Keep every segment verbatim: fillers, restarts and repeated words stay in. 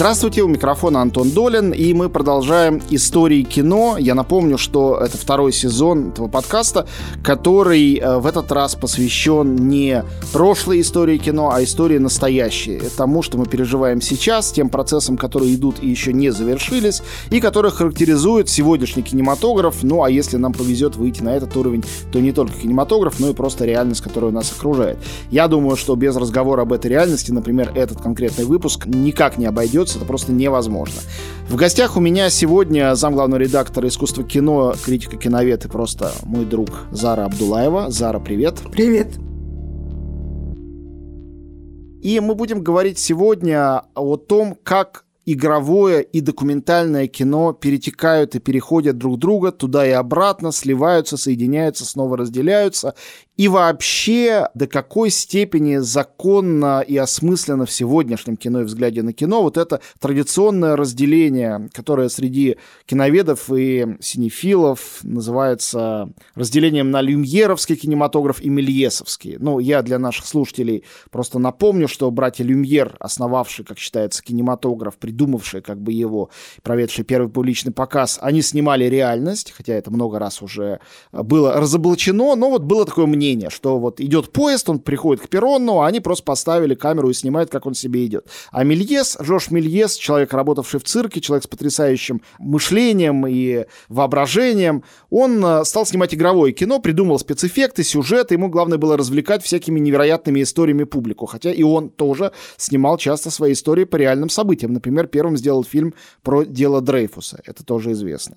Здравствуйте, у микрофона Антон Долин, и мы продолжаем истории кино. Я напомню, что это второй сезон этого подкаста, который в этот раз посвящен не прошлой истории кино, а истории настоящей, тому, что мы переживаем сейчас, тем процессам, которые идут и еще не завершились, и которые характеризуют сегодняшний кинематограф. Ну, а если нам повезет выйти на этот уровень, то не только кинематограф, но и просто реальность, которая нас окружает. Я думаю, что без разговора об этой реальности, например, этот конкретный выпуск никак не обойдется, это просто невозможно. В гостях у меня сегодня замглавного редактора искусства кино, критика киновед и просто мой друг Зара Абдуллаева. Зара, привет. Привет. И мы будем говорить сегодня о том, как игровое и документальное кино перетекают и переходят друг друга туда и обратно, сливаются, соединяются, снова разделяются. И вообще, до какой степени законно и осмысленно в сегодняшнем кино и взгляде на кино вот это традиционное разделение, которое среди киноведов и синефилов называется разделением на люмьеровский кинематограф и мельесовский. Ну, я для наших слушателей просто напомню, что братья Люмьер, основавшие, как считается, кинематограф, придумавшие как бы его, проведшие первый публичный показ, они снимали реальность, хотя это много раз уже было разоблачено, но вот было такое мнение, что вот идет поезд, он приходит к перрону, а они просто поставили камеру и снимают, как он себе идет. А Мельес, Жорж Мельес, человек, работавший в цирке, человек с потрясающим мышлением и воображением, он стал снимать игровое кино, придумал спецэффекты, сюжеты, ему главное было развлекать всякими невероятными историями публику, хотя и он тоже снимал часто свои истории по реальным событиям, например, Например, первым сделал фильм про дело Дрейфуса. Это тоже известно.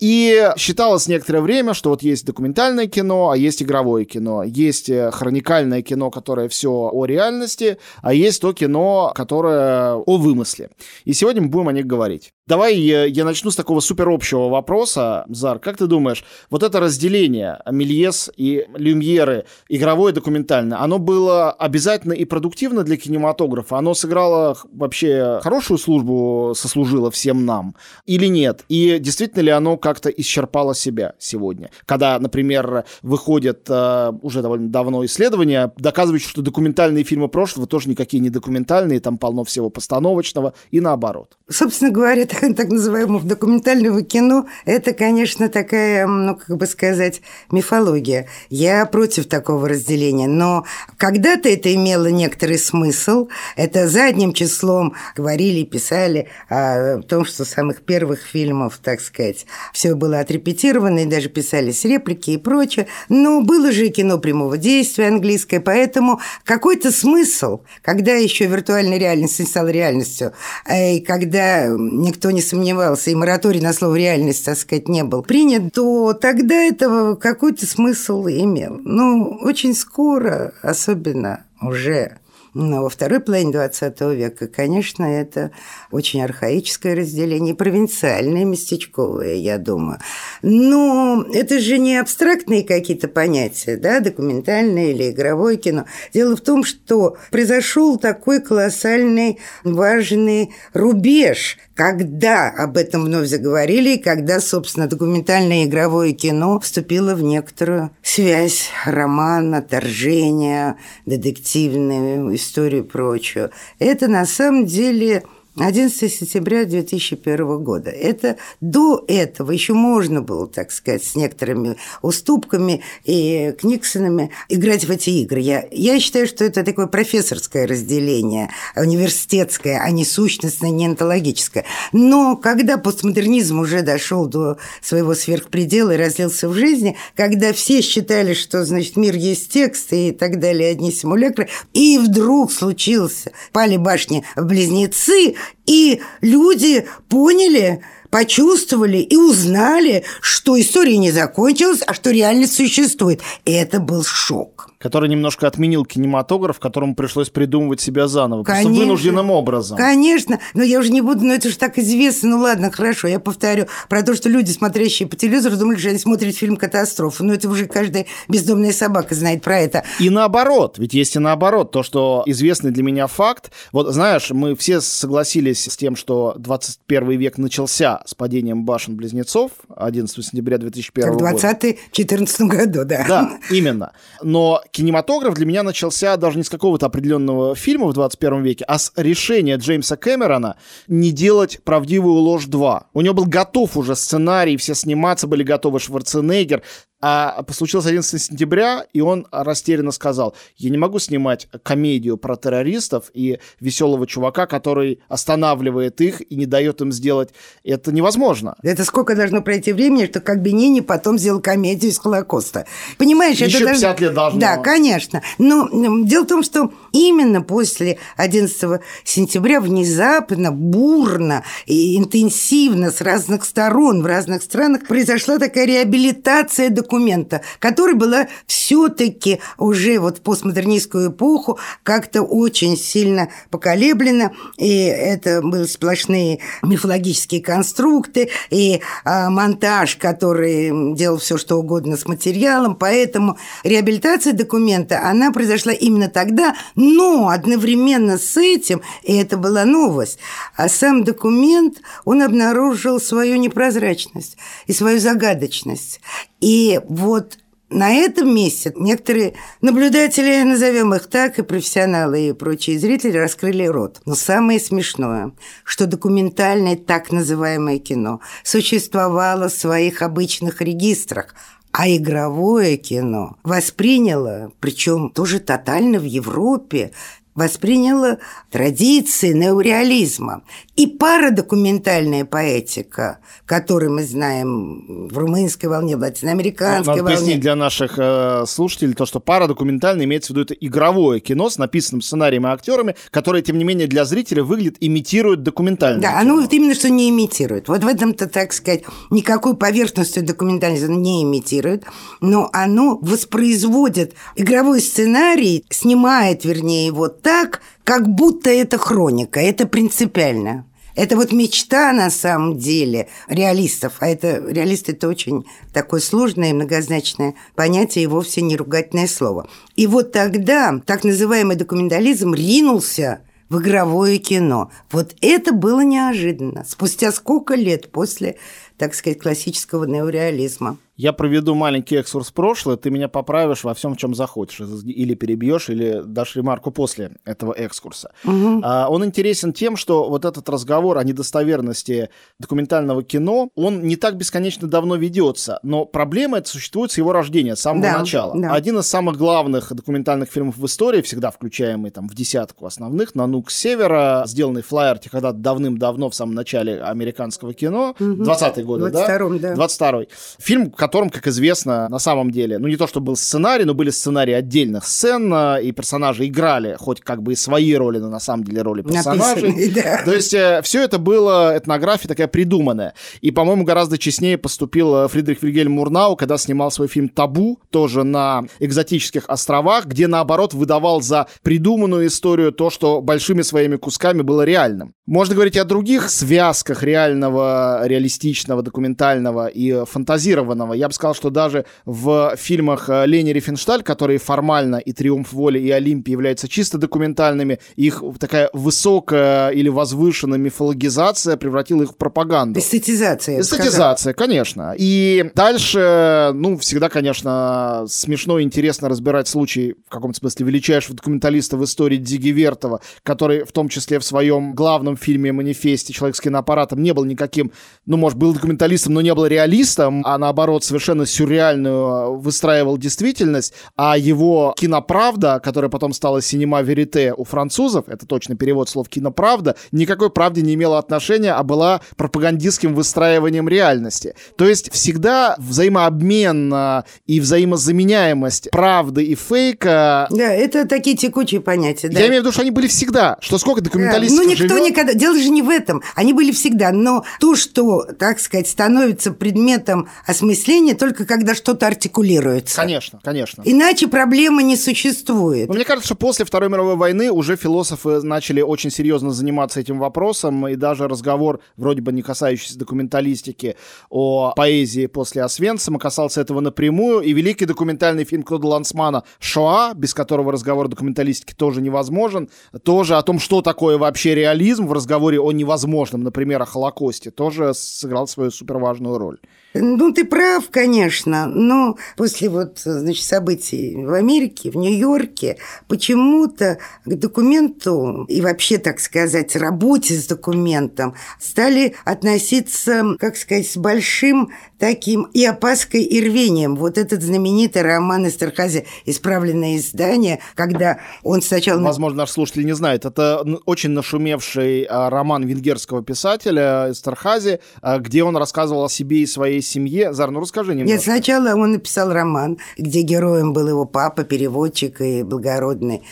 И считалось некоторое время, что вот есть документальное кино, а есть игровое кино. Есть хроникальное кино, которое все о реальности, а есть то кино, которое о вымысле. И сегодня мы будем о них говорить. Давай я начну с такого суперобщего вопроса. Зар, как ты думаешь, вот это разделение Мельес и Люмьеры, игровое и документальное, оно было обязательно и продуктивно для кинематографа? Оно сыграло вообще хорошую службу, сослужило всем нам? Или нет? И действительно ли оно как-то исчерпало себя сегодня? Когда, например, выходят э, уже довольно давно исследования, доказывающие, что документальные фильмы прошлого тоже никакие не документальные, там полно всего постановочного и наоборот. Собственно говоря, так, так называемого документального кино, это, конечно, такая, ну, как бы сказать, мифология. Я против такого разделения, но когда-то это имело некоторый смысл. Это задним числом говорили, писали о том, что самых первых фильмов, так сказать, все было отрепетировано, и даже писались реплики и прочее. Но было же и кино прямого действия английское, поэтому какой-то смысл, когда еще виртуальная реальность не стала реальностью, и когда никто не сомневался, и мораторий на слово «реальность», так сказать, не был принят, то тогда этого какой-то смысл имел. Но очень скоро, особенно уже... Но во второй половине двадцатого века, конечно, это очень архаическое разделение, провинциальное, местечковое, я думаю. Но это же не абстрактные какие-то понятия, да, документальное или игровое кино. Дело в том, что произошел такой колоссальный важный рубеж, когда об этом вновь заговорили, и когда, собственно, документальное игровое кино вступило в некоторую связь романа, отторжения, детективную историю и прочее. Это, на самом деле... одиннадцатого сентября две тысячи первого года. Это до этого еще можно было, так сказать, с некоторыми уступками и книксонами играть в эти игры. Я, я считаю, что это такое профессорское разделение, университетское, а не сущностное, не онтологическое. Но когда постмодернизм уже дошел до своего сверхпредела и разлился в жизни, когда все считали, что, значит, мир есть текст и так далее, одни симулякры, и вдруг случился, пали башни-близнецы, и люди поняли, почувствовали и узнали, что история не закончилась, а что реальность существует. И это был шок. Который немножко отменил кинематограф, которому пришлось придумывать себя заново. Конечно, просто вынужденным образом. Конечно. Но я уже не буду, но это же так известно. Ну ладно, хорошо, я повторю про то, что люди, смотрящие по телевизору, думали, что они смотрят фильм «Катастрофа». Но это уже каждая бездомная собака знает про это. И наоборот. Ведь есть и наоборот. То, что известный для меня факт. Вот знаешь, мы все согласились с тем, что двадцать первый век начался с падением башен-близнецов одиннадцатого сентября две тысячи первого года. В двадцатом четырнадцатом году, да. Да, именно. Но кинематограф для меня начался даже не с какого-то определенного фильма в двадцать первом веке, а с решения Джеймса Кэмерона не делать «Правдивую ложь два». У него был готов уже сценарий, все сниматься были готовы, Шварценеггер. А случился одиннадцатого сентября, и он растерянно сказал: я не могу снимать комедию про террористов и веселого чувака, который останавливает их и не дает им сделать. Это невозможно. Это сколько должно пройти времени, что как Бенини потом сделал комедию из Холокоста. Понимаешь, еще это даже... пятьдесят лет должно. Да, конечно. Но дело в том, что именно после одиннадцатого сентября внезапно, бурно и интенсивно с разных сторон в разных странах произошла такая реабилитация документов, документа, который была все-таки уже вот в постмодернистскую эпоху как-то очень сильно поколеблена, и это были сплошные мифологические конструкты, и а, монтаж, который делал все что угодно с материалом, поэтому реабилитация документа, она произошла именно тогда, но одновременно с этим, и это была новость, а сам документ, он обнаружил свою непрозрачность и свою загадочность. И вот на этом месте некоторые наблюдатели, назовем их так, и профессионалы, и прочие зрители раскрыли рот. Но самое смешное, что документальное так называемое кино существовало в своих обычных регистрах, а игровое кино восприняло, причем тоже тотально в Европе, восприняла традиции неореализма. И парадокументальная поэтика, которую мы знаем в румынской волне, в латиноамериканской Надо волне. Надо пояснить для наших э, слушателей то, что парадокументальное имеется в виду это игровое кино с написанным сценарием и актерами, которое, тем не менее, для зрителя выглядит, имитирует документальное Да, кино. Оно вот именно что не имитирует. Вот в этом-то, так сказать, никакой поверхностью документальности оно не имитирует, но оно воспроизводит игровой сценарий, снимает, вернее, его так, как будто это хроника, это принципиально. Это вот мечта, на самом деле, реалистов. А это реалист – это очень такое сложное и многозначное понятие, и вовсе не ругательное слово. И вот тогда так называемый документализм ринулся в игровое кино. Вот это было неожиданно. Спустя сколько лет после, так сказать, классического неореализма. Я проведу маленький экскурс в прошлое, ты меня поправишь во всем, в чем захочешь. Или перебьешь, или дашь ремарку после этого экскурса. Угу. А, он интересен тем, что вот этот разговор о недостоверности документального кино, он не так бесконечно давно ведется, но проблема эта существует с его рождения, с самого да, начала. Да. Один из самых главных документальных фильмов в истории, всегда включаемый там в десятку основных, «Нанук с севера», сделанный в Флаерте когда-то давным-давно в самом начале американского кино, угу. двадцатые годы, да? да. двадцать второй. Фильм, в котором, как известно, на самом деле, ну не то, что был сценарий, но были сценарии отдельных сцен, и персонажи играли хоть как бы и свои роли, но на самом деле роли персонажей. Написанные, да. То есть э, все это было, этнография такая придуманная. И, по-моему, гораздо честнее поступил Фридрих Вильгельм Мурнау, когда снимал свой фильм «Табу», тоже на экзотических островах, где, наоборот, выдавал за придуманную историю то, что большими своими кусками было реальным. Можно говорить о других связках реального, реалистичного, документального и фантазированного. Я бы сказал, что даже в фильмах Лени Рифеншталь, которые формально и «Триумф воли», и «Олимп» являются чисто документальными, их такая высокая или возвышенная мифологизация превратила их в пропаганду. Эстетизация. Эстетизация, конечно. И дальше, ну, всегда, конечно, смешно и интересно разбирать случай, в каком-то смысле, величайшего документалиста в истории Дзиги Вертова, который в том числе в своем главном фильме «Манифесте» «Человек с киноаппаратом» не был никаким, ну, может, был документалистом, но не был реалистом, а наоборот, совершенно сюрреальную выстраивал действительность, а его «Киноправда», которая потом стала «Синема Верите» у французов, это точно перевод слов «киноправда», никакой правде не имела отношения, а была пропагандистским выстраиванием реальности. То есть всегда взаимообмен и взаимозаменяемость правды и фейка... Да, это такие текучие понятия. Да. Я имею в виду, что они были всегда, что сколько документалистов живет... Да. Ну, никто живет... никогда... Дело же не в этом. Они были всегда, но то, что, так сказать, становится предметом осмысления, только когда что-то артикулируется. Конечно, конечно. Иначе проблемы не существует. Но мне кажется, что после Второй мировой войны уже философы начали очень серьезно заниматься этим вопросом, и даже разговор, вроде бы не касающийся документалистики, о поэзии после Освенцима касался этого напрямую, и великий документальный фильм Клода Лансмана «Шоа», без которого разговор документалистики тоже невозможен, тоже о том, что такое вообще реализм в разговоре о невозможном, например, о Холокосте, тоже сыграл свою суперважную роль. Ну, ты прав. прав, конечно, но после вот, значит, событий в Америке, в Нью-Йорке, почему-то к документу и вообще, так сказать, работе с документом стали относиться, как сказать, с большим таким и опаской, и рвением. Вот этот знаменитый роман Эстерхази «Исправленное издание», когда он сначала... Возможно, наш слушатель не знает. Это очень нашумевший роман венгерского писателя Эстерхази, где он рассказывал о себе и своей семье. Зар, ну расскажи немного. Нет, сначала он написал роман, где героем был его папа, переводчик и благородный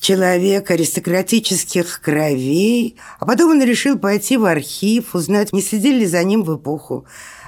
человек аристократических кровей. А потом он решил пойти в архив, узнать, не следили ли за ним в эпоху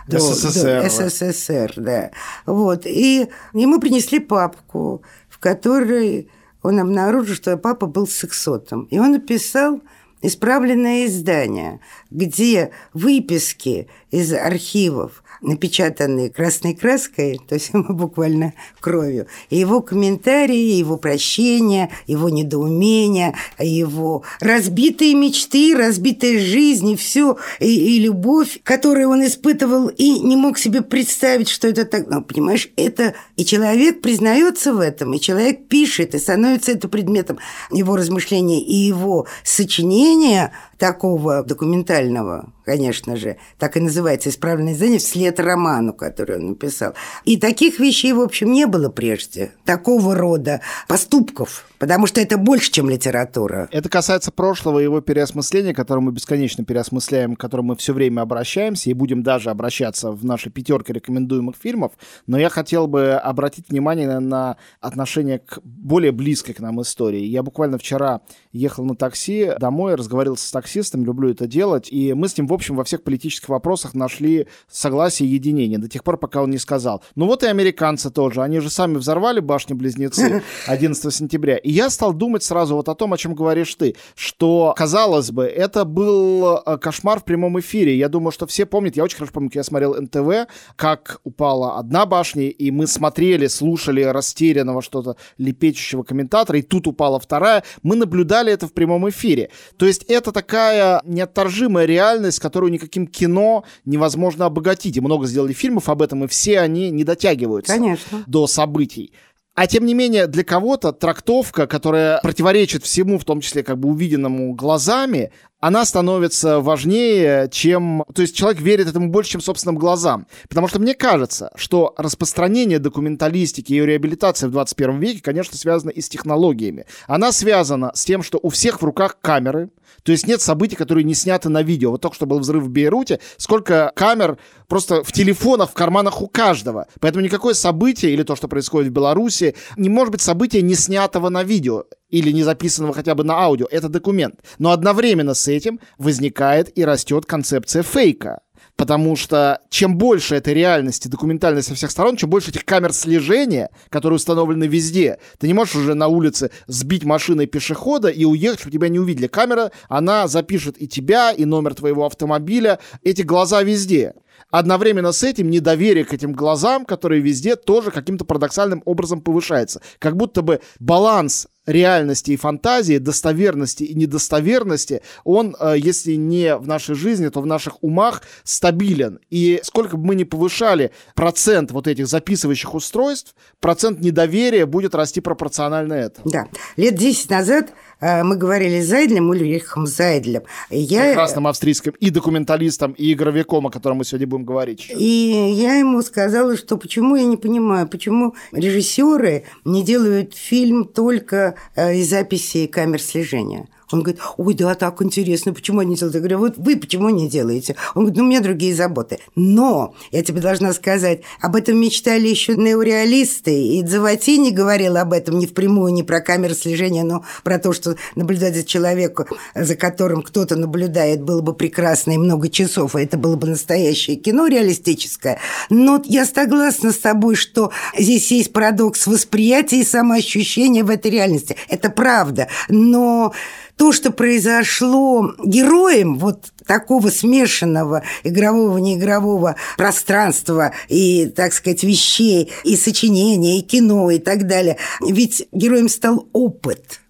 До, СССР. До СССР, да. Вот. И ему принесли папку, в которой он обнаружил, что папа был сексотом. И он написал «Исправленное издание», где выписки из архивов, напечатанные красной краской, то есть буквально кровью, и его комментарии, его прощения, его недоумения, его разбитые мечты, разбитая жизнь, и все, и, и любовь, которую он испытывал, и не мог себе представить, что это так. Ну, понимаешь, это... И человек признается в этом, и человек пишет, и становится это предметом его размышлений и его сочинения, такого документального, конечно же, так и называется «Исправленное издание», вслед роману, который он написал. И таких вещей, в общем, не было прежде, такого рода поступков, потому что это больше, чем литература. Это касается прошлого и его переосмысления, которое мы бесконечно переосмысляем, к которому мы все время обращаемся и будем даже обращаться в нашей пятерке рекомендуемых фильмов. Но я хотел бы обратить внимание на отношение к более близкой к нам истории. Я буквально вчера ехал на такси домой, разговаривал с таксистом, люблю это делать, и мы с ним, в общем, во всех политических вопросах нашли согласие и единение до тех пор, пока он не сказал: ну вот и американцы тоже, они же сами взорвали башни-близнецы одиннадцатого сентября. И я стал думать сразу вот о том, о чем говоришь ты, что, казалось бы, это был кошмар в прямом эфире. Я думаю, что все помнят, я очень хорошо помню, я смотрел эн тэ вэ, как упала одна башня, и мы смотрели, слушали растерянного что-то лепечущего комментатора, и тут упала вторая. Мы наблюдали это в прямом эфире. То есть это такая неотторжимая реальность, которую никаким кино невозможно обогатить. И много сделали фильмов об этом, и все они не дотягиваются, конечно, до событий. А тем не менее, для кого-то трактовка, которая противоречит всему, в том числе как бы увиденному глазами, она становится важнее, чем... То есть человек верит этому больше, чем собственным глазам. Потому что мне кажется, что распространение документалистики и ее реабилитация в двадцать первом веке, конечно, связано и с технологиями. Она связана с тем, что у всех в руках камеры, то есть нет событий, которые не сняты на видео. Вот только что был взрыв в Бейруте, сколько камер просто в телефонах, в карманах у каждого. Поэтому никакое событие, или то, что происходит в Беларуси, не может быть событие, не снятого на видео или не записанного хотя бы на аудио. Это документ. Но одновременно с этим возникает и растет концепция фейка. Потому что чем больше этой реальности, документальности со всех сторон, чем больше этих камер слежения, которые установлены везде. Ты не можешь уже на улице сбить машиной пешехода и уехать, чтобы тебя не увидели. Камера, она запишет и тебя, и номер твоего автомобиля. Эти глаза везде. Одновременно с этим недоверие к этим глазам, которые везде, тоже каким-то парадоксальным образом повышается. Как будто бы баланс реальности и фантазии, достоверности и недостоверности, он, если не в нашей жизни, то в наших умах стабилен. И сколько бы мы ни повышали процент вот этих записывающих устройств, процент недоверия будет расти пропорционально этому. Да. Лет десять назад мы говорили с Зайдлем, Ульрихом Зайдлем. Я... прекрасным австрийским и документалистом, и игровиком, о котором мы сегодня будем говорить. И я ему сказала, что почему я не понимаю, почему режиссеры не делают фильм только из записи камер слежения. Он говорит: ой, да, так интересно, почему они не делают? Я говорю: вот вы почему не делаете? Он говорит: ну, у меня другие заботы. Но, я тебе должна сказать, об этом мечтали еще неореалисты, и Дзаватини говорил об этом не впрямую, не про камеры слежения, но про то, что наблюдать за человеком, за которым кто-то наблюдает, было бы прекрасно и много часов, и это было бы настоящее кино реалистическое. Но я согласна с тобой, что здесь есть парадокс восприятия и самоощущения в этой реальности. Это правда, но... то, что произошло героем вот такого смешанного игрового, неигрового пространства и, так сказать, вещей, и сочинения, и кино, и так далее, ведь героем стал опыт.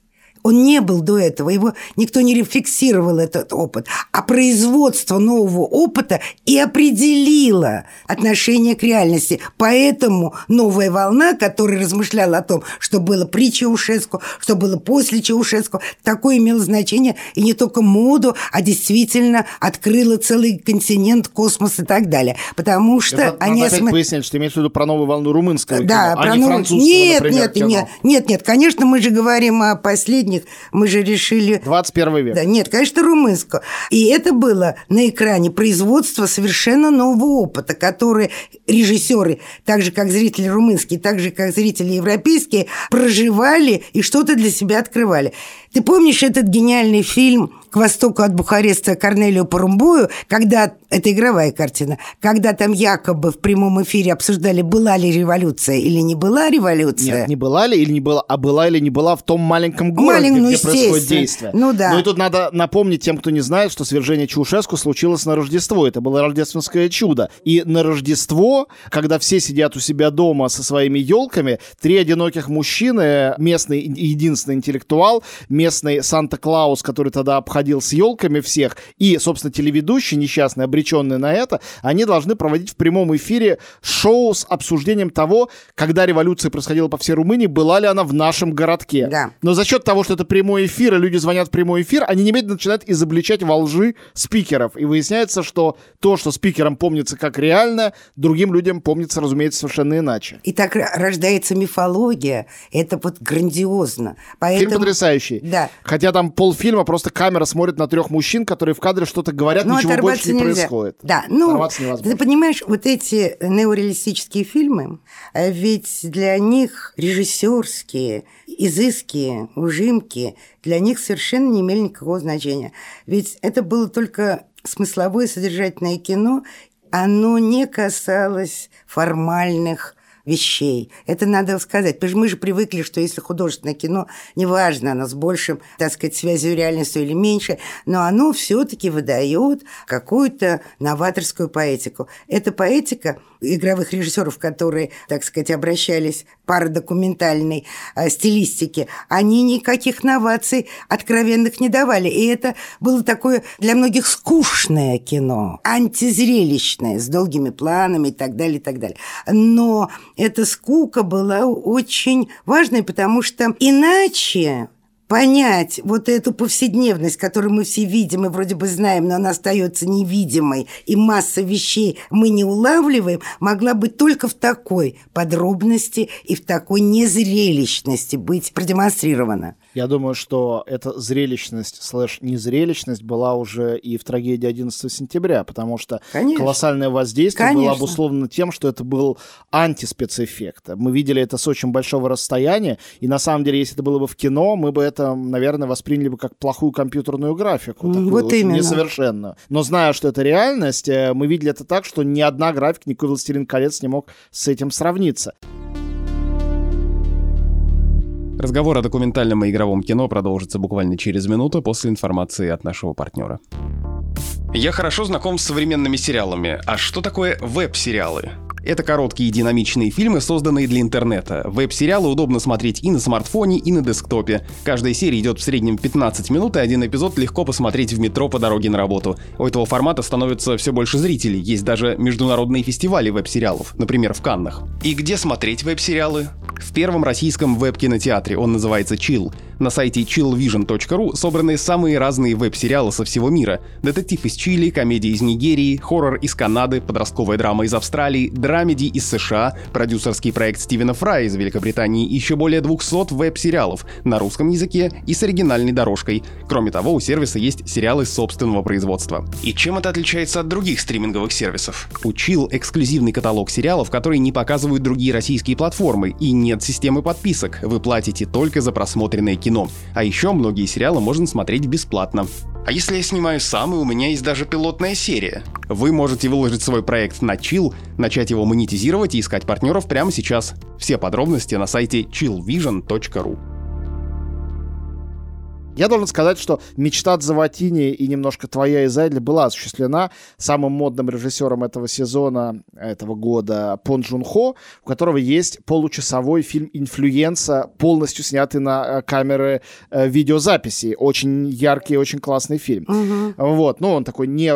Он не был до этого, его никто не рефиксировал этот опыт. А производство нового опыта и определило отношение к реальности. Поэтому новая волна, которая размышляла о том, что было при Чаушеску, что было после Чаушеску, такое имело значение и не только моду, а действительно открыла целый континент, космос и так далее. Потому что это, они... Надо осмы... опять пояснять, что имеется в виду про новую волну румынского кино, да, а про не нов... французского, нет, например, нет, кино. Нет, нет, нет, конечно, мы же говорим о последних, мы же решили... двадцать первый век. Да, нет, конечно, румынского. И это было на экране производство совершенно нового опыта, который режиссеры, так же, как зрители румынские, так же, как зрители европейские, проживали и что-то для себя открывали. Ты помнишь этот гениальный фильм «К востоку от Бухареста» Корнелиу Порумбою, когда, это игровая картина, когда там якобы в прямом эфире обсуждали, была ли революция или не была революция. Нет, не была ли или не была, а была или не была в том маленьком городе, Малень, ну, где происходит действие. Ну да. Ну и тут надо напомнить тем, кто не знает, что свержение Чаушеску случилось на Рождество. Это было рождественское чудо. И на Рождество, когда все сидят у себя дома со своими елками, три одиноких мужчины, местный единственный интеллектуал, местный Санта-Клаус, который тогда обходил с елками всех, и, собственно, телеведущие, несчастные, обреченные на это, они должны проводить в прямом эфире шоу с обсуждением того, когда революция происходила по всей Румынии, была ли она в нашем городке. Да. Но за счет того, что это прямой эфир, и люди звонят в прямой эфир, они немедленно начинают изобличать во лжи спикеров. И выясняется, что то, что спикерам помнится как реально, другим людям помнится, разумеется, совершенно иначе. И так рождается мифология. Это вот грандиозно. Поэтому... Фильм потрясающий. Да. Хотя там полфильма просто камера смотрят на трех мужчин, которые в кадре что-то говорят, ну, ничего больше не нельзя. Происходит. Да, ну, ты понимаешь, вот эти неореалистические фильмы, ведь для них режиссерские изыски, ужимки, для них совершенно не имели никакого значения. Ведь это было только смысловое содержательное кино, оно не касалось формальных вещей. Это надо сказать. Потому что мы же привыкли, что если художественное кино, неважно, оно с большим, так сказать, связью реальности или меньше, но оно все-таки выдает какую-то новаторскую поэтику. Эта поэтика игровых режиссеров, которые, так сказать, обращались к парадокументальной э, стилистике, они никаких новаций откровенных не давали. И это было такое для многих скучное кино, антизрелищное, с долгими планами и так далее, и так далее. Но эта скука была очень важной, потому что иначе понять вот эту повседневность, которую мы все видим и вроде бы знаем, но она остается невидимой, и масса вещей мы не улавливаем, могла быть только в такой подробности и в такой незрелищности быть продемонстрирована. Я думаю, что эта зрелищность слэш незрелищность была уже и в трагедии одиннадцатого сентября, потому что конечно, колоссальное воздействие конечно, было обусловлено тем, что это был антиспецэффект. Мы видели это с очень большого расстояния, и на самом деле, если это было бы в кино, мы бы это, наверное, восприняли бы как плохую компьютерную графику. Такую, вот именно. Несовершенную. Но зная, что это реальность, мы видели это так, что ни одна графика, никакой «Властелин колец» не мог с этим сравниться. Разговор о документальном и игровом кино продолжится буквально через минуту после информации от нашего партнера. Я хорошо знаком с современными сериалами. А что такое веб-сериалы? Это короткие и динамичные фильмы, созданные для интернета. Веб-сериалы удобно смотреть и на смартфоне, и на десктопе. Каждая серия идет в среднем пятнадцать минут, и один эпизод легко посмотреть в метро по дороге на работу. У этого формата становится все больше зрителей. Есть даже международные фестивали веб-сериалов, например, в Каннах. И где смотреть веб-сериалы? В первом российском веб-кинотеатре, он называется «Chill». На сайте чилл вижн точка ру собраны самые разные веб-сериалы со всего мира. Детектив из Чили, комедия из Нигерии, хоррор из Канады, подростковая драма из Австралии, драмеди из США, продюсерский проект Стивена Фрая из Великобритании и еще более двухсот веб-сериалов на русском языке и с оригинальной дорожкой. Кроме того, у сервиса есть сериалы собственного производства. И чем это отличается от других стриминговых сервисов? У Chill эксклюзивный каталог сериалов, которые не показывают другие российские платформы, и нет системы подписок. Вы платите только за просмотренное кино. А еще многие сериалы можно смотреть бесплатно. А если я снимаю сам, и у меня есть даже пилотная серия? Вы можете выложить свой проект на Chill, начать его монетизировать и искать партнеров прямо сейчас. Все подробности на сайте чилл вижн точка ру. Я должен сказать, что мечта Дзаватини и немножко твоя и Зайдля была осуществлена самым модным режиссером этого сезона, этого года, Пон Джун Хо, у которого есть получасовой фильм «Инфлюенса», полностью снятый на камеры видеозаписи. Очень яркий, очень классный фильм. Uh-huh. Вот. Ну, он такой не,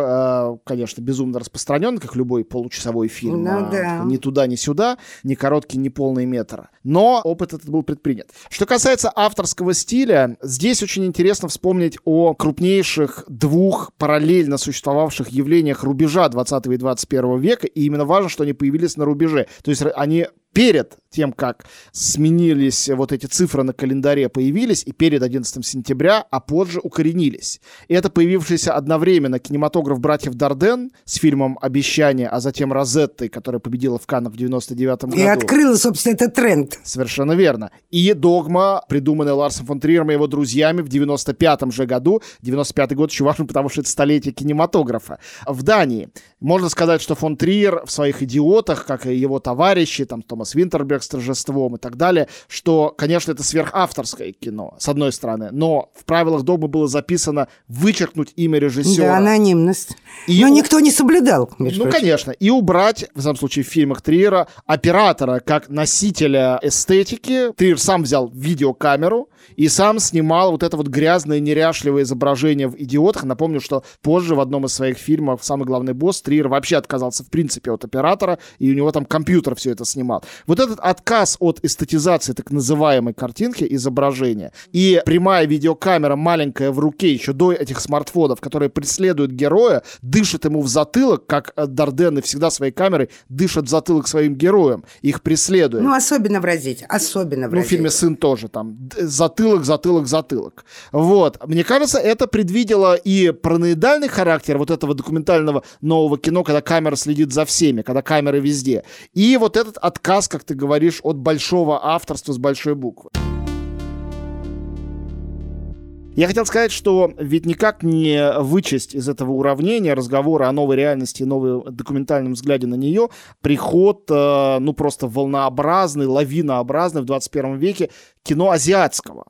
конечно, безумно распространен, как любой получасовой фильм. No, да. Ни туда, ни сюда, ни короткий, ни полный метр. Но опыт этот был предпринят. Что касается авторского стиля, здесь очень интересно вспомнить о крупнейших двух параллельно существовавших явлениях рубежа двадцатого и двадцать первого века, и именно важно, что они появились на рубеже. То есть они перед тем, как сменились вот эти цифры на календаре, появились, и перед одиннадцатым сентября, а позже укоренились. И это появившийся одновременно кинематограф братьев Дарден с фильмом «Обещание», а затем «Розеттой», которая победила в Каннах в девяносто девятом году. И открыла, собственно, этот тренд. Совершенно верно. И «Догма», придуманная Ларсом фон Триером и его друзьями в девяносто пятом же году. девяносто пятый год еще важен, потому что это столетие кинематографа. В Дании. Можно сказать, что фон Триер в своих «Идиотах», как и его товарищи, там, Томас Винтерберг с «Торжеством» и так далее, что, конечно, это сверхавторское кино, с одной стороны, но в правилах «Догмы» было записано вычеркнуть имя режиссера. Да, анонимность. И но у... никто не соблюдал. Ну, прочим. Конечно. И убрать, в самом случае, в фильмах Триера оператора как носителя эстетики. Триер сам взял видеокамеру и сам снимал вот это вот грязное, неряшливое изображение в «Идиотах». Напомню, что позже в одном из своих фильмов «Самый главный босс» Триер вообще отказался, в принципе, от оператора, и у него там компьютер все это снимал. Вот этот отказ от эстетизации так называемой картинки, изображения, и прямая видеокамера маленькая в руке еще до этих смартфонов, которые преследуют героя, дышат ему в затылок, как Дардены всегда своей камерой дышат в затылок своим героям, их преследуют. Ну, особенно в «Розете», особенно в «Розете». Ну, в фильме «Сын» тоже там затылок, затылок, затылок. Вот. Мне кажется, это предвидело и параноидальный характер вот этого документального нового кино, когда камера следит за всеми, когда камеры везде. И вот этот отказ, как ты говоришь, от большого авторства с большой буквы. Я хотел сказать, что ведь никак не вычесть из этого уравнения разговора о новой реальности и новом документальном взгляде на нее приход, э, ну, просто волнообразный, лавинообразный в двадцать первом веке кино азиатского.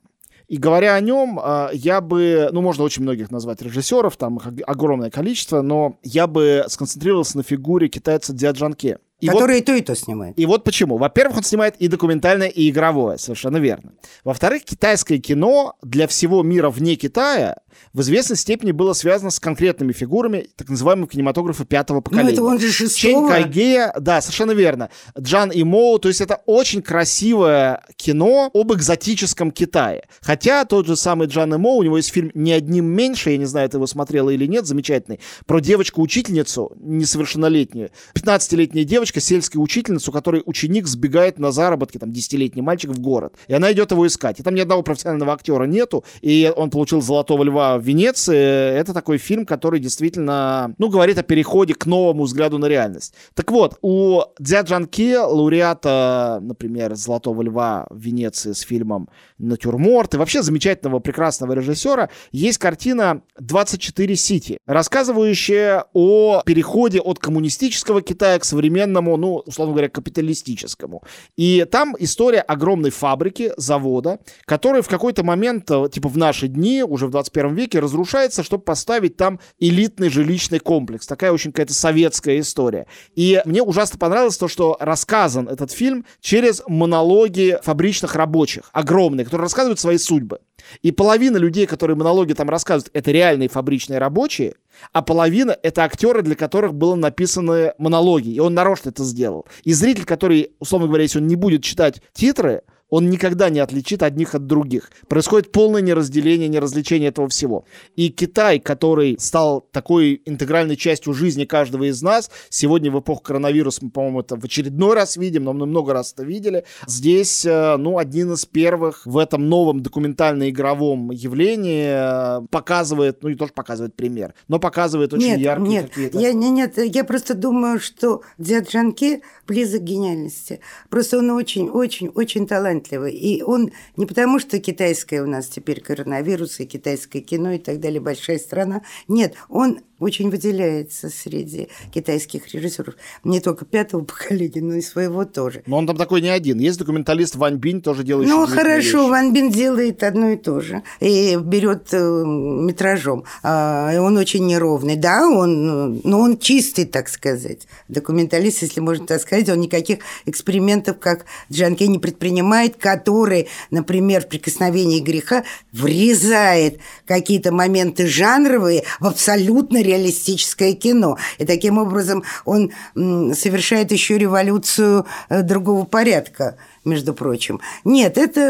И говоря о нем, я бы, ну, можно очень многих назвать режиссеров, там их огромное количество, но я бы сконцентрировался на фигуре китайца Цзя Чжанкэ. И который вот, и то, и то снимает. И вот почему. Во-первых, он снимает и документальное, и игровое. Совершенно верно. Во-вторых, китайское кино для всего мира вне Китая в известной степени было связано с конкретными фигурами так называемого кинематографа пятого поколения. Ну, это он же шестого. Чэнь Кайгея, да, совершенно верно. Джан Имоу. То есть это очень красивое кино об экзотическом Китае. Хотя тот же самый Джан Имоу, у него есть фильм «Ни одним меньше», я не знаю, ты его смотрела или нет, замечательный, про девочку-учительницу несовершеннолетнюю, пятнадцатилетнюю девочку, сельскую учительницу, у которой ученик сбегает на заработки, там, десятилетний мальчик в город. И она идет его искать. И там ни одного профессионального актера нету. И он получил «Золотого льва» в Венеции. Это такой фильм, который действительно, ну, говорит о переходе к новому взгляду на реальность. Так вот, у Цзя Чжанкэ, лауреата, например, «Золотого льва» в Венеции с фильмом «Натюрморт», и вообще замечательного, прекрасного режиссера, есть картина «двадцать четыре сити», рассказывающая о переходе от коммунистического Китая к современному, ну, условно говоря, капиталистическому. И там история огромной фабрики, завода, который в какой-то момент, типа в наши дни, уже в двадцать первом веке, разрушается, чтобы поставить там элитный жилищный комплекс. Такая очень какая-то советская история. И мне ужасно понравилось то, что рассказан этот фильм через монологи фабричных рабочих, огромные, которые рассказывают свои судьбы. И половина людей, которые монологи там рассказывают, это реальные фабричные рабочие, а половина — это актеры, для которых было написаны монологи, и он нарочно это сделал. И зритель, который, условно говоря, если он не будет читать титры, он никогда не отличит одних от других. Происходит полное неразделение, неразличение этого всего. И Китай, который стал такой интегральной частью жизни каждого из нас, сегодня в эпоху коронавируса мы, по-моему, это в очередной раз видим, но мы много раз это видели, здесь, ну, один из первых в этом новом документально-игровом явлении показывает, ну, не то, что показывает пример, но показывает очень нет, яркие нет, какие-то... Я, нет, нет, я просто думаю, что Цзя Чжанкэ близок к гениальности. Просто он очень, очень, очень талантлив. талантливый. И он не потому, что китайское у нас теперь коронавирус, и китайское кино, и так далее, большая страна. Нет, он очень выделяется среди китайских режиссеров. Не только пятого поколения, но и своего тоже. Но он там такой не один. Есть документалист Ван Бин, тоже делающий. Ну, хорошо, вещи. Ван Бин делает одно и то же. И берет метражом. Он очень неровный. Да, он, но он чистый, так сказать. Документалист, если можно так сказать, он никаких экспериментов, как Чжанкэ, не предпринимает, который, например, в «Прикосновении греха» врезает какие-то моменты жанровые в абсолютно реалистическое кино. И таким образом он совершает еще революцию другого порядка, между прочим. Нет, это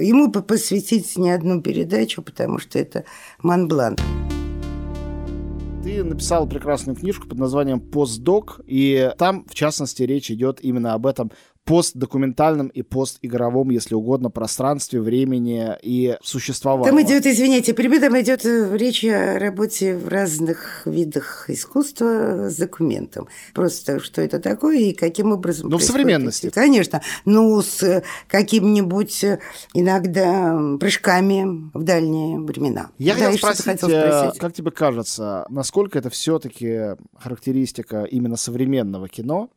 ему посвятить не одну передачу, потому что это Монблан. Ты написал прекрасную книжку под названием «Постдок», и там, в частности, речь идет именно об этом постдокументальном и постигровом, если угодно, пространстве, времени и существовании. Там идет, извините, перебью, там идет речь о работе в разных видах искусства с документом. Просто что это такое и каким образом. Ну, в современности. Конечно. Ну, с каким-нибудь иногда прыжками в дальние времена. Я да, хотел спросить, хотел спросить, как тебе кажется, насколько это все-таки характеристика именно современного кино?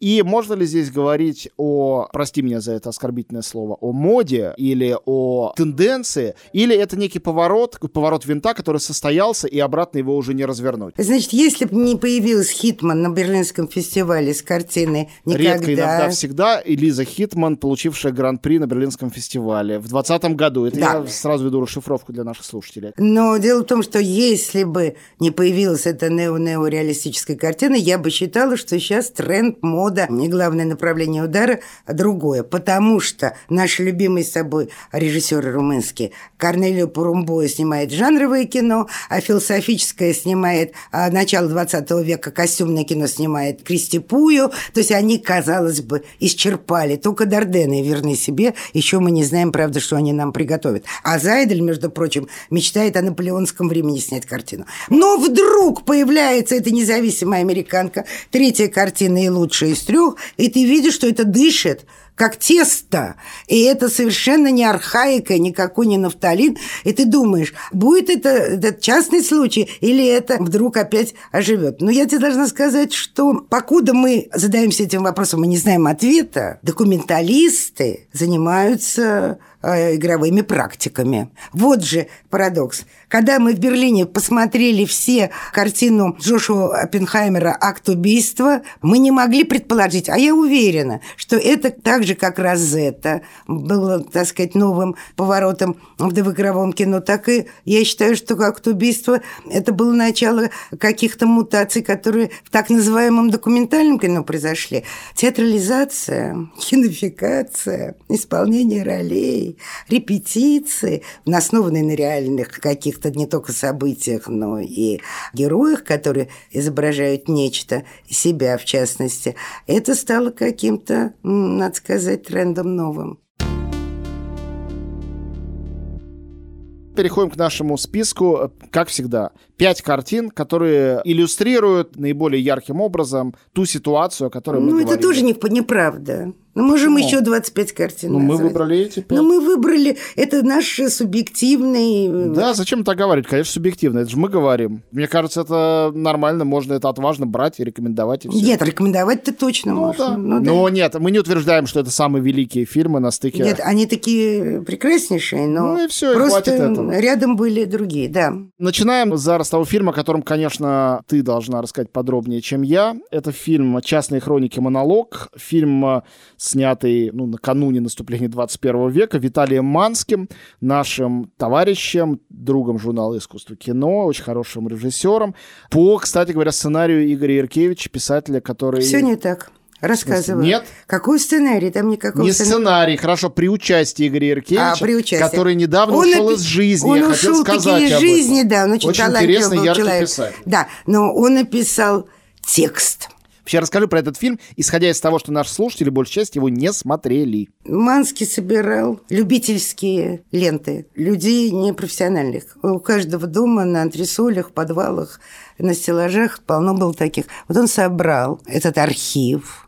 И можно ли здесь говорить о, прости меня за это оскорбительное слово, о моде или о тенденции, или это некий поворот, поворот винта, который состоялся, и обратно его уже не развернуть? Значит, если бы не появилась Хитман на Берлинском фестивале с картиной «Никогда». Редко, иногда, всегда. Элиза Хитман, получившая гран-при на Берлинском фестивале в двадцатом году. Это да. Я сразу веду расшифровку для наших слушателей. Но дело в том, что если бы не появилась эта нео-неореалистическая картина, я бы считала, что сейчас тренд, мод, и главное направление удара другое, потому что наши любимые с собой режиссеры румынские, Корнелиу Порумбою снимает жанровое кино, а философическое снимает а, начало двадцатого века, костюмное кино снимает Кристи Пую, то есть они, казалось бы, исчерпали. Только Дардены верны себе, еще мы не знаем, правда, что они нам приготовят. А Зайдль, между прочим, мечтает о наполеонском времени снять картину. Но вдруг появляется эта независимая американка, третья картина и лучшая из трех, и ты видишь, что это дышит, как тесто. И это совершенно не архаика, никакой не нафталин. И ты думаешь, будет это, это частный случай, или это вдруг опять оживет. Но я тебе должна сказать, что покуда мы задаемся этим вопросом, мы не знаем ответа, документалисты занимаются игровыми практиками. Вот же парадокс. Когда мы в Берлине посмотрели все картину Джошуа Оппенгеймера «Акт убийства», мы не могли предположить, а я уверена, что это так же, как Розетта было, так сказать, новым поворотом в игровом кино, так и я считаю, что «Акт убийства» это было начало каких-то мутаций, которые в так называемом документальном кино произошли. Театрализация, кинофикация, исполнение ролей, репетиции, основанные на реальных каких-то не только событиях, но и героях, которые изображают нечто, себя в частности, это стало каким-то, надо сказать, трендом новым. Переходим к нашему списку, как всегда. Пять картин, которые иллюстрируют наиболее ярким образом ту ситуацию, о которой ну, мы говорили. Ну, это тоже не, неправда. Мы можем еще двадцать пять картин Ну, мы выбрали эти пять. Ну, мы выбрали. Это наш субъективный... Да, зачем так говорить? Конечно, субъективно. Это же мы говорим. Мне кажется, это нормально. Можно это отважно брать и рекомендовать. И все. Нет, рекомендовать-то точно ну, можно. Да. Ну, да. Но нет, мы не утверждаем, что это самые великие фильмы на стыке... Нет, они такие прекраснейшие, но ну, и все, просто и хватит этого. Рядом были другие, да. Начинаем, Зара, с того фильма, о котором, конечно, ты должна рассказать подробнее, чем я. Это фильм «Частные хроники. Монолог». Фильм... снятый ну, накануне наступления двадцать первого века Виталием Манским, нашим товарищем, другом журнала «Искусство кино», очень хорошим режиссером, по, кстати говоря, сценарию Игоря Яркевича, писателя, который... Все не так. Рассказываю. Нет. Какой сценарий? Там никакого не сценария. Сценарий, хорошо, при участии Игоря Яркевича, а, при участии. Который недавно он ушел из жизни. Он я ушел такие из жизни, да. Он очень, очень интересный, яркий человек. Писатель. Да, но он написал текст. Вообще, расскажу про этот фильм, исходя из того, что наши слушатели, большая часть его не смотрели. Манский собирал любительские ленты людей непрофессиональных. У каждого дома на антресолях, подвалах, на стеллажах полно было таких. Вот он собрал этот архив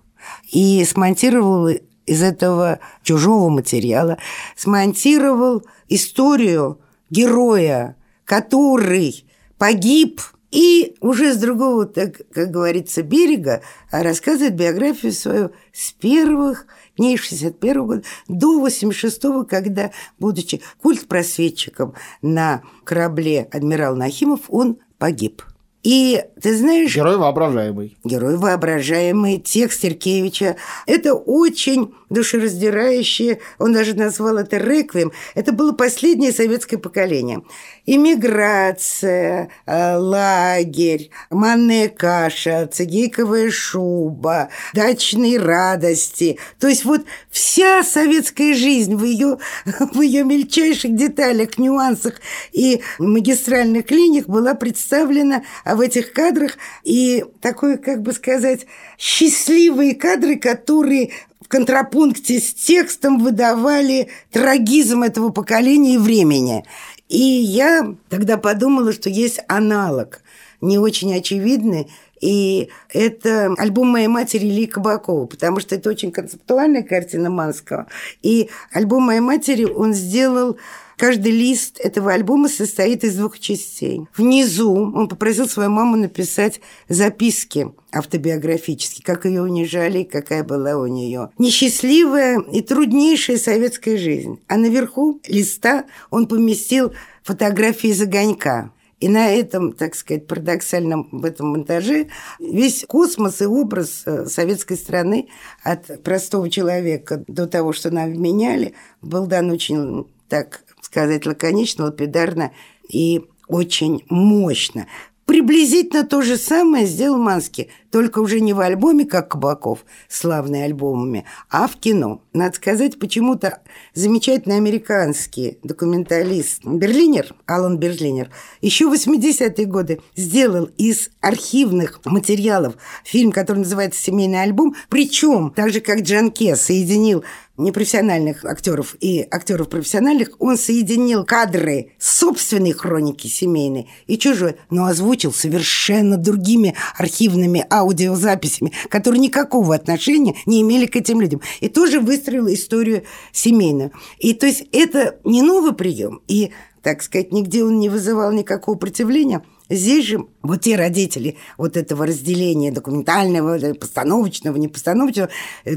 и смонтировал из этого чужого материала смонтировал историю героя, который погиб и уже с другого, так, как говорится, берега рассказывает биографию свою с первых дней шестьдесят первого года до восемьдесят шестого, когда, будучи культпросветчиком на корабле адмирал Нахимов, он погиб. И ты знаешь... Герой воображаемый. Герой воображаемый, текст Иркевича. Это очень душераздирающее, он даже назвал это реквием. Это было последнее советское поколение. Эмиграция, лагерь, манная каша, цигейковая шуба, дачные радости. То есть вот вся советская жизнь в ее, в ее мельчайших деталях, нюансах и магистральных линиях была представлена в этих кадрах, и такой, как бы сказать, счастливые кадры, которые в контрапункте с текстом выдавали трагизм этого поколения и времени. И я тогда подумала, что есть аналог, не очень очевидный, и это альбом «Моя мать» Ильи Кабакова, потому что это очень концептуальная картина Манского. И альбом «Моя мать» он сделал... Каждый лист этого альбома состоит из двух частей. Внизу он попросил свою маму написать записки автобиографические, как ее унижали, какая была у нее несчастливая и труднейшая советская жизнь. А наверху листа он поместил фотографии из огонька. И на этом, так сказать, парадоксальном в этом монтаже весь космос и образ советской страны от простого человека до того, что нам вменяли, был дан очень, так сказать, лаконично, лапидарно и очень мощно. Приблизительно то же самое сделал Манский, только уже не в альбоме, как Кабаков, славный альбомами, а в кино. Надо сказать, почему-то замечательный американский документалист Берлинер, Алан Берлинер, еще в восьмидесятые годы сделал из архивных материалов фильм, который называется «Семейный альбом», причем, так же, как Чжанкэ соединил непрофессиональных актеров и актеров профессиональных, он соединил кадры собственной хроники семейной и чужой, но озвучил совершенно другими архивными аудиозаписями, которые никакого отношения не имели к этим людям. И тоже выстроил историю семейную. И то есть это не новый прием, и, так сказать, нигде он не вызывал никакого противления. Здесь же вот те родители вот этого разделения документального, постановочного, непостановочного,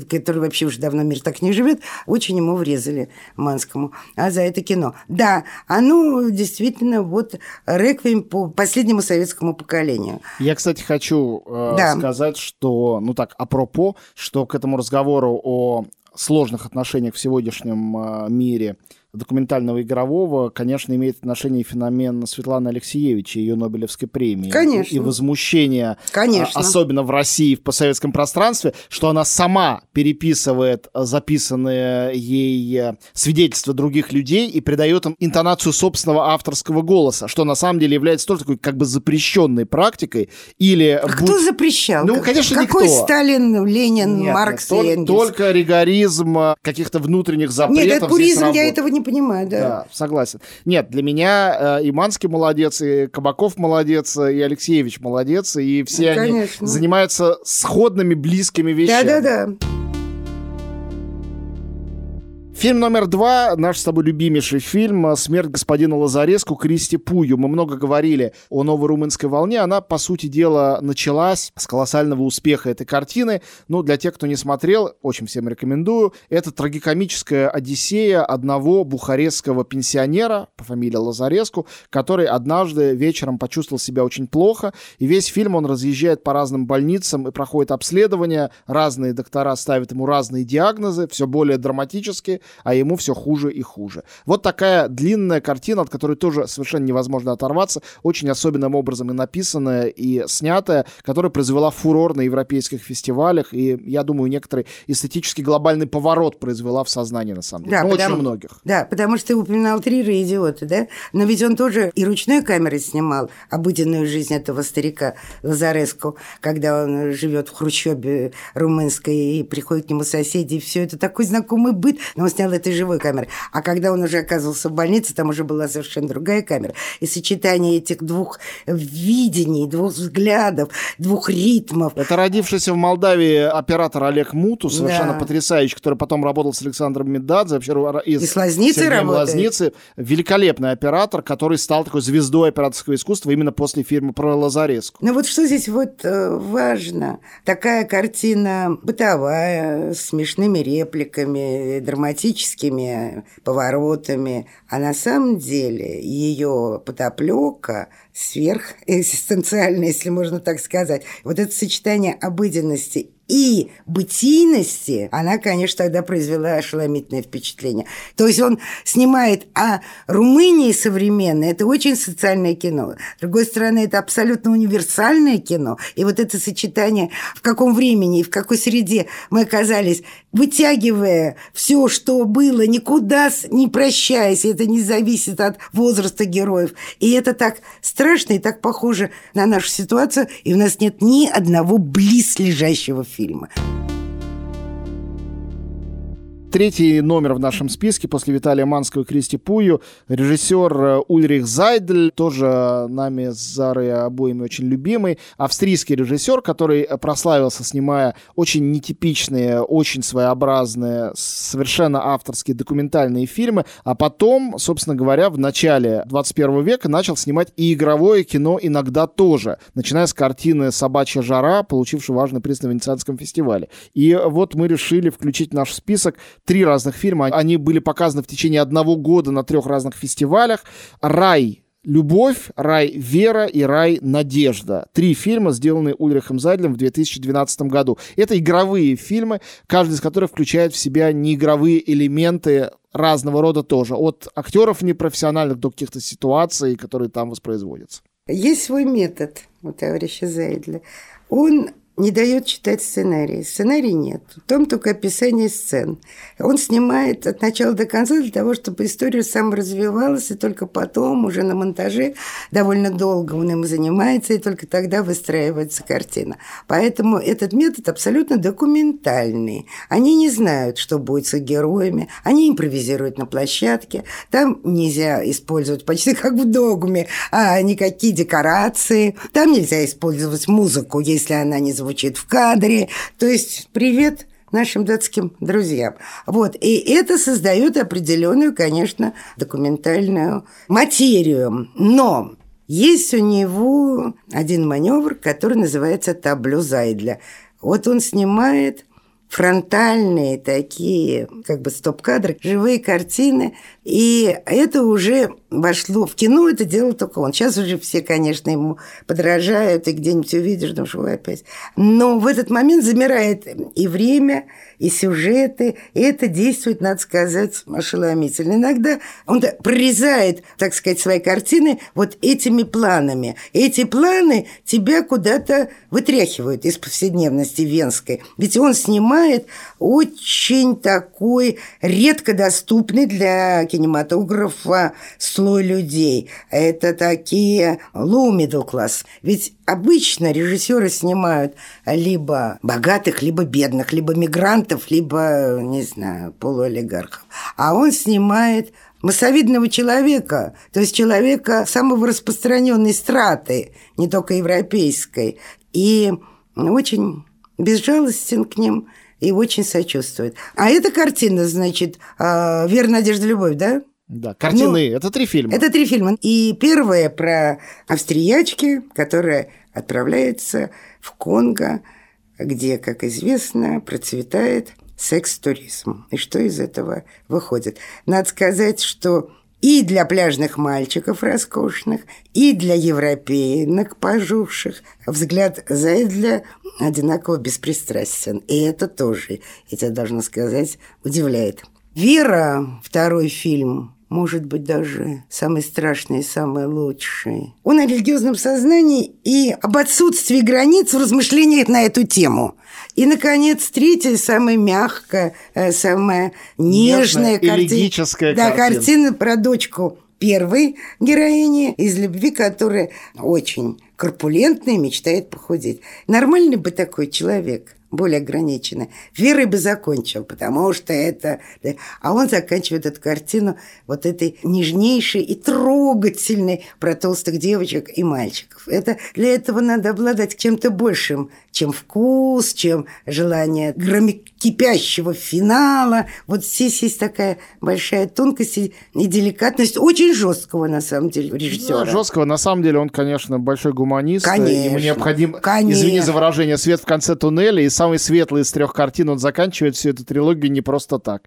который вообще уже давно мир так не живет, очень ему врезали, Манскому, а за это кино. Да, оно действительно вот реквием по последнему советскому поколению. Я, кстати, хочу э, да. сказать, что, ну так, апропо, что к этому разговору о сложных отношениях в сегодняшнем э, мире документального игрового, конечно, имеет отношение и феномен Светланы Алексеевич и ее Нобелевской премии. Конечно. И возмущение, конечно, особенно в России, в постсоветском пространстве, что она сама переписывает записанные ей свидетельства других людей и придает им интонацию собственного авторского голоса, что на самом деле является тоже такой как бы запрещенной практикой. Или а кто будь... запрещал? Ну, конечно, Какой никто. Какой Сталин, Ленин, Нет, Маркс, только, Энгельс? Только ригоризм каких-то внутренних запретов. Нет, это пуризм, я этого не понимаю, да. Да, согласен. Нет, для меня э, и Манский молодец, и Кабаков молодец, и Алексеевич молодец, и все, ну, они занимаются сходными, близкими вещами. Да-да-да. Фильм номер два, наш с тобой любимейший фильм «Смерть господина Лазареску» Кристи Пую. Мы много говорили о новой румынской волне. Она, по сути дела, началась с колоссального успеха этой картины. Ну, для тех, кто не смотрел, очень всем рекомендую. Это трагикомическая одиссея одного бухарестского пенсионера по фамилии Лазареску, который однажды вечером почувствовал себя очень плохо. И весь фильм он разъезжает по разным больницам и проходит обследования. Разные доктора ставят ему разные диагнозы, все более драматические, а ему все хуже и хуже. Вот такая длинная картина, от которой тоже совершенно невозможно оторваться, очень особенным образом и написанная, и снятая, которая произвела фурор на европейских фестивалях, и, я думаю, некоторый эстетический глобальный поворот произвела в сознании, на самом деле. Да, ну, потому, очень многих. Да, потому что ты упоминал Триера и «Идиоты», да? Но ведь он тоже и ручной камерой снимал обыденную жизнь этого старика Лазареску, когда он живет в хрущебе румынской, и приходят к нему соседи, и все это такой знакомый быт, но он снял снял этой живой камерой. А когда он уже оказывался в больнице, там уже была совершенно другая камера. И сочетание этих двух видений, двух взглядов, двух ритмов. Это родившийся в Молдавии оператор Олег Муту, совершенно да. потрясающий, который потом работал с Александром Медадзе, вообще из Сергеем Лозницы. Великолепный оператор, который стал такой звездой операторского искусства именно после фильма про Лазареску. Ну вот что здесь вот важно? Такая картина бытовая, с смешными репликами, драматическими поворотами. А на самом деле ее подоплека сверхэкзистенциальная, если можно так сказать. Вот это сочетание обыденности и бытийности, она, конечно, тогда произвела ошеломительное впечатление. То есть он снимает о Румынии современной, это очень социальное кино. С другой стороны, это абсолютно универсальное кино. И вот это сочетание, в каком времени и в какой среде мы оказались, вытягивая все, что было, никуда не прощаясь, это не зависит от возраста героев. И это так страшно и так похоже на нашу ситуацию, и у нас нет ни одного близлежащего фильма. Третий номер в нашем списке после Виталия Манского и Кристи Пую. Режиссер Ульрих Зайдль, тоже нами с Зарой обоими очень любимый. Австрийский режиссер, который прославился, снимая очень нетипичные, очень своеобразные, совершенно авторские документальные фильмы. А потом, собственно говоря, в начале двадцать первого века начал снимать и игровое кино иногда тоже. Начиная с картины «Собачья жара», получившей важный приз на Венецианском фестивале. И вот мы решили включить в наш список три разных фильма. Они были показаны в течение одного года на трех разных фестивалях. «Рай. Любовь», «Рай. Вера» и «Рай. Надежда». Три фильма, сделанные Ульрихом Зайдлем в две тысячи двенадцатом году. Это игровые фильмы, каждый из которых включает в себя неигровые элементы разного рода тоже. От актеров непрофессиональных до каких-то ситуаций, которые там воспроизводятся. Есть свой метод у товарища Зайдля. Он... не дает читать сценарий. Сценарий нет. Там только описание сцен. Он снимает от начала до конца для того, чтобы история саморазвивалась, и только потом, уже на монтаже, довольно долго он им занимается, и только тогда выстраивается картина. Поэтому этот метод абсолютно документальный. Они не знают, что будет с их героями. Они импровизируют на площадке. Там нельзя использовать почти как в догме а никакие декорации. Там нельзя использовать музыку, если она не звучит. звучит в кадре. То есть привет нашим датским друзьям. Вот. И это создает определенную, конечно, документальную материю. Но есть у него один маневр, который называется «Табло Зайдля». Вот он снимает фронтальные такие, как бы стоп-кадры, живые картины. И это уже вошло в кино, это делал только он. Сейчас уже все, конечно, ему подражают, и где-нибудь увидишь, ну что опять. Но в этот момент замирает и время, и сюжеты, и это действует, надо сказать, ошеломительно. Иногда он прорезает, так сказать, свои картины вот этими планами. Эти планы тебя куда-то вытряхивают из повседневности венской. Ведь он снимает очень такой редко доступный для кинематографа слой людей. Это такие low-middle class. Ведь обычно режиссеры снимают либо богатых, либо бедных, либо мигрантов, либо, не знаю, полуолигархов. А он снимает массовидного человека, то есть человека самого распространенной страты, не только европейской. И очень безжалостен к ним и очень сочувствует. А эта картина, значит, «Вера, надежда, любовь», да? Да, картины. Ну, это три фильма. Это три фильма. И первая про австриячки, которая отправляется в Конго, где, как известно, процветает секс-туризм. И что из этого выходит? Надо сказать, что и для пляжных мальчиков роскошных, и для европеек, поживших, взгляд Зайдля одинаково беспристрастен. И это тоже, я тебе должна сказать, удивляет. «Вера», второй фильм, может быть, даже самый страшный и самый лучший. Он о религиозном сознании и об отсутствии границ в размышлениях на эту тему. И, наконец, третья, самая мягкая, самая нежная картина. Да, картина про дочку первой героини из «Любви», которая очень корпулентная и мечтает похудеть. Нормальный бы такой человек более ограниченная. Верой бы закончил, потому что это... А он заканчивает эту картину вот этой нежнейшей и трогательной про толстых девочек и мальчиков. Это, для этого надо обладать чем-то большим, чем вкус, чем желание громокипящего финала. Вот здесь есть такая большая тонкость и деликатность очень жесткого, на самом деле, режиссера. Ну, жесткого, на самом деле, он, конечно, большой гуманист. Конечно, ему необходим, конечно. Извини за выражение, свет в конце туннеля, и самый светлый из трех картин, он заканчивает всю эту трилогию не просто так.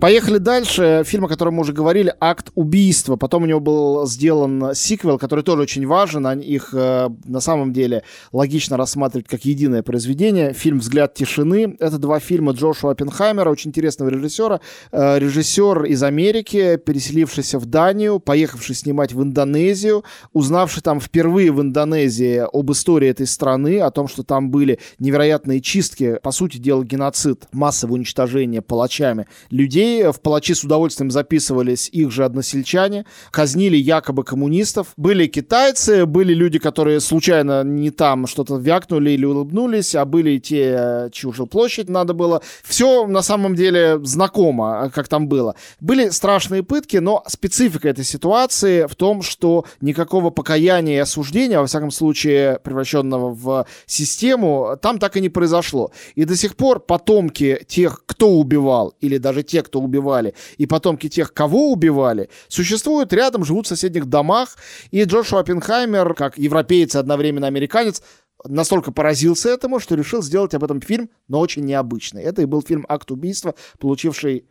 Поехали дальше. Фильм, о котором мы уже говорили, «Акт убийства». Потом у него был сделан сиквел, который тоже очень важен. Их на самом деле логично рассматривать как единое произведение. Фильм «Взгляд тишины». Это два фильма Джошуа Оппенгеймера, очень интересного режиссера. Режиссер из Америки, переселившийся в Данию, поехавший снимать в Индонезию, узнавший там впервые в Индонезии об истории этой страны, о том, что там были невероятные чистки, по сути дела геноцид, массовое уничтожение палачами людей. В палачи с удовольствием записывались их же односельчане, казнили якобы коммунистов. Были китайцы, были люди, которые случайно не там что-то вякнули или улыбнулись, а были и те, чью же площадь надо было. Все на самом деле знакомо, как там было. Были страшные пытки, но специфика этой ситуации в том, что никакого покаяния и осуждения, во всяком случае превращенного в систему, там так и не произошло. И до сих пор потомки тех, кто убивал, или даже те, кто убивали, и потомки тех, кого убивали, существуют рядом, живут в соседних домах. И Джошуа Оппенгеймер, как европеец и одновременно американец, настолько поразился этому, что решил сделать об этом фильм, но очень необычный. Это и был фильм «Акт убийства», получивший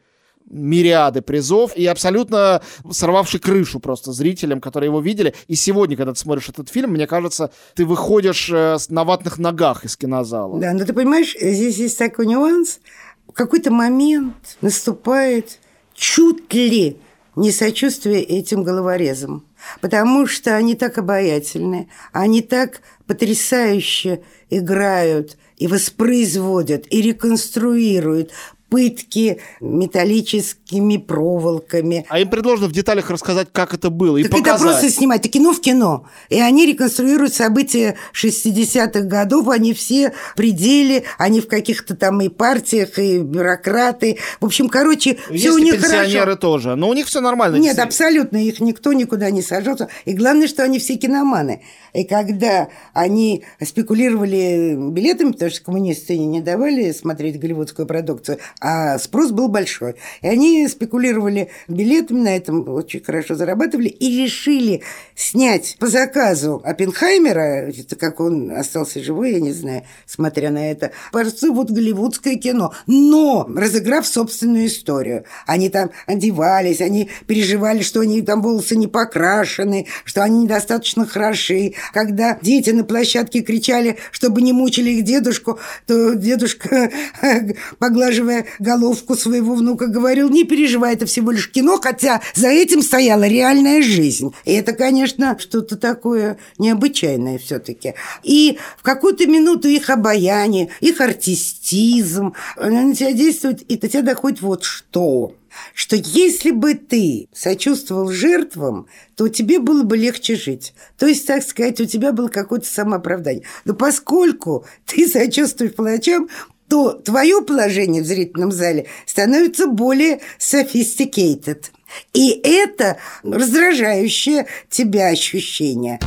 мириады призов и абсолютно сорвавший крышу просто зрителям, которые его видели. И сегодня, когда ты смотришь этот фильм, мне кажется, ты выходишь на ватных ногах из кинозала. Да, но ты понимаешь, здесь есть такой нюанс. В какой-то момент наступает чуть ли не сочувствие этим головорезам, потому что они так обаятельны, они так потрясающе играют и воспроизводят, и реконструируют пытки металлическими проволоками. А им предложено в деталях рассказать, как это было, и так показать. Это просто снимать. Это кино в кино. И они реконструируют события шестидесятых годов. Они все в пределе, они в каких-то там и партиях, и бюрократы. В общем, короче, есть все у них хорошо. Пенсионеры тоже. Но у них все нормально. Нет, абсолютно. Их никто никуда не сажался. И главное, что они все киноманы. И когда они спекулировали билетами, потому что коммунисты не давали смотреть голливудскую продукцию, а спрос был большой. И они спекулировали билетами, на этом очень хорошо зарабатывали, и решили снять по заказу Оппенгеймера, как он остался живой, я не знаю, смотря на это, просто вот голливудское кино, но разыграв собственную историю. Они там одевались, они переживали, что они там волосы не покрашены, что они недостаточно хороши. Когда дети на площадке кричали, чтобы не мучили их дедушку, то дедушка, поглаживая головку своего внука, говорил: не переживай, это всего лишь кино, хотя за этим стояла реальная жизнь. И это, конечно, что-то такое необычайное все-таки. И в какую-то минуту их обаяние, их артистизм, оно на тебя действует, и до тебя доходит вот что. Что если бы ты сочувствовал жертвам, то тебе было бы легче жить. То есть, так сказать, у тебя было какое-то самооправдание. Но поскольку ты сочувствуешь палачам, то твое положение в зрительном зале становится более sophisticated. И это раздражающее тебя ощущение.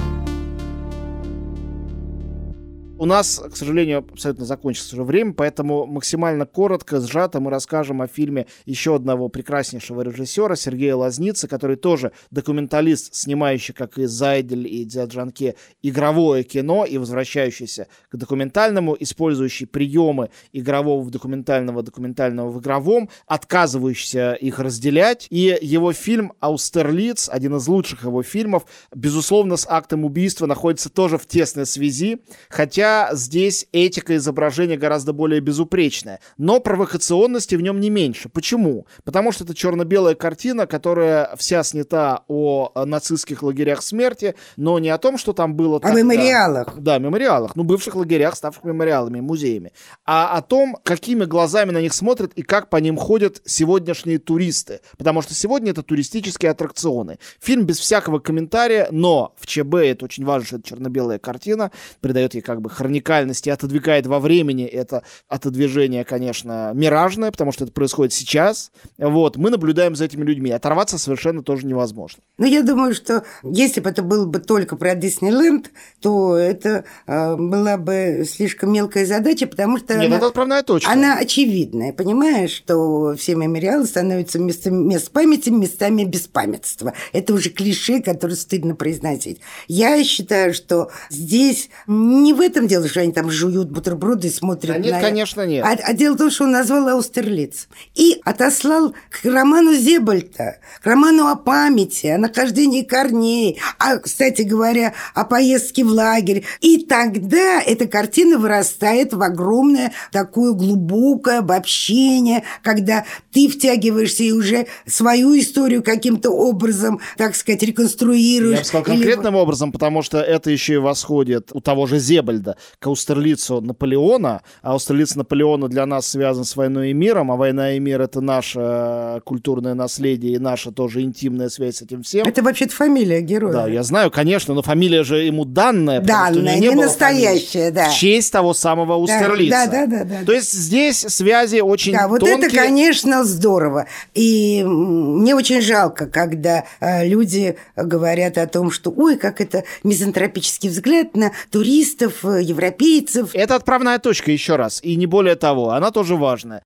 У нас, к сожалению, абсолютно закончится уже время, поэтому максимально коротко, сжато мы расскажем о фильме еще одного прекраснейшего режиссера, Сергея Лозницы, который тоже документалист, снимающий, как и Зайдель и Цзя Чжанкэ, игровое кино и возвращающийся к документальному, использующий приемы игрового в документального, документального в игровом, отказывающийся их разделять. И его фильм «Аустерлиц», один из лучших его фильмов, безусловно, с «Актом убийства» находится тоже в тесной связи, хотя здесь этика изображения гораздо более безупречная, но провокационности в нем не меньше. Почему? Потому что это черно-белая картина, которая вся снята о нацистских лагерях смерти, но не о том, что там было... О тогда. Мемориалах. Да, мемориалах. Ну, бывших лагерях, ставших мемориалами, музеями. А о том, какими глазами на них смотрят и как по ним ходят сегодняшние туристы. Потому что сегодня это туристические аттракционы. Фильм без всякого комментария, но в ЧБ, это очень важно, что это черно-белая картина, придает ей как бы хранение хроникальности отодвигает во времени. Это отодвижение, конечно, миражное, потому что это происходит сейчас. Вот, мы наблюдаем за этими людьми. Оторваться совершенно тоже невозможно. Ну, я думаю, что если бы это было бы только про Диснейленд, то это э, была бы слишком мелкая задача, потому что Нет, она, это отправная точка. Она очевидная, понимаешь, что все мемориалы становятся местами мест памяти, местами беспамятства. Это уже клише, которое стыдно произносить. Я считаю, что здесь не в этом дело, что они там жуют бутерброды и смотрят да нет, на... Нет, конечно, нет. А, а дело в том, что он назвал Аустерлиц. И отослал к роману Зебальта, к роману о памяти, о нахождении корней, а, кстати говоря, о поездке в лагерь. И тогда эта картина вырастает в огромное такое глубокое обобщение, когда ты втягиваешься и уже свою историю каким-то образом, так сказать, реконструируешь. Я бы сказал, конкретным или... образом, потому что это еще и восходит у того же Зебальда к Аустерлицу Наполеона. Аустерлиц Наполеона для нас связан с войной и миром, а война и мир — это наше культурное наследие и наша тоже интимная связь с этим всем. Это вообще-то фамилия героя. Да, я знаю, конечно, но фамилия же ему данная. Данная, не, не настоящая, фамилии, да. В честь того самого Аустерлица. Да, да, да, да, да. То есть здесь связи очень да, тонкие. Да, вот это, конечно, здорово. И мне очень жалко, когда люди говорят о том, что ой, как это мизантропический взгляд на туристов, европейцев. Это отправная точка, еще раз. И не более того, она тоже важная.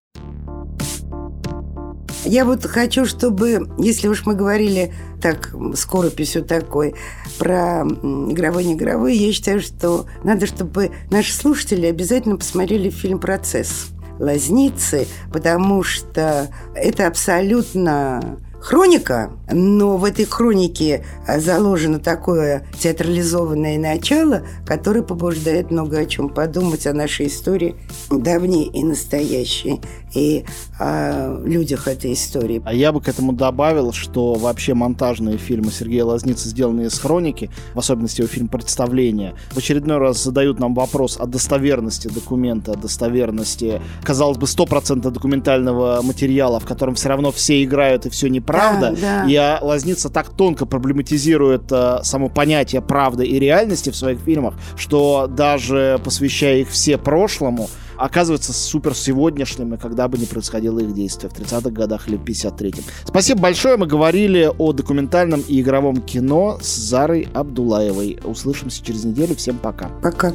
Я вот хочу, чтобы, если уж мы говорили так, скорописью такой, про игровые-негровые, я считаю, что надо, чтобы наши слушатели обязательно посмотрели фильм «Процесс» Лозницы, потому что это абсолютно... хроника, но в этой хронике заложено такое театрализованное начало, которое побуждает много о чем подумать о нашей истории, давней и настоящей, и о людях этой истории. А я бы к этому добавил, что вообще монтажные фильмы Сергея Лозницы, сделанные из хроники, в особенности его фильм «Представление», в очередной раз задают нам вопрос о достоверности документа, о достоверности, казалось бы, сто процентов документального материала, в котором все равно все играют и все не правда. Да, да. И Лозница так тонко проблематизирует э, само понятие правды и реальности в своих фильмах, что даже посвящая их все прошлому, оказываются супер сегодняшними, когда бы не происходило их действие в тридцатых годах или в пятьдесят третьем. Спасибо большое. Мы говорили о документальном и игровом кино с Зарой Абдуллаевой. Услышимся через неделю. Всем пока. Пока.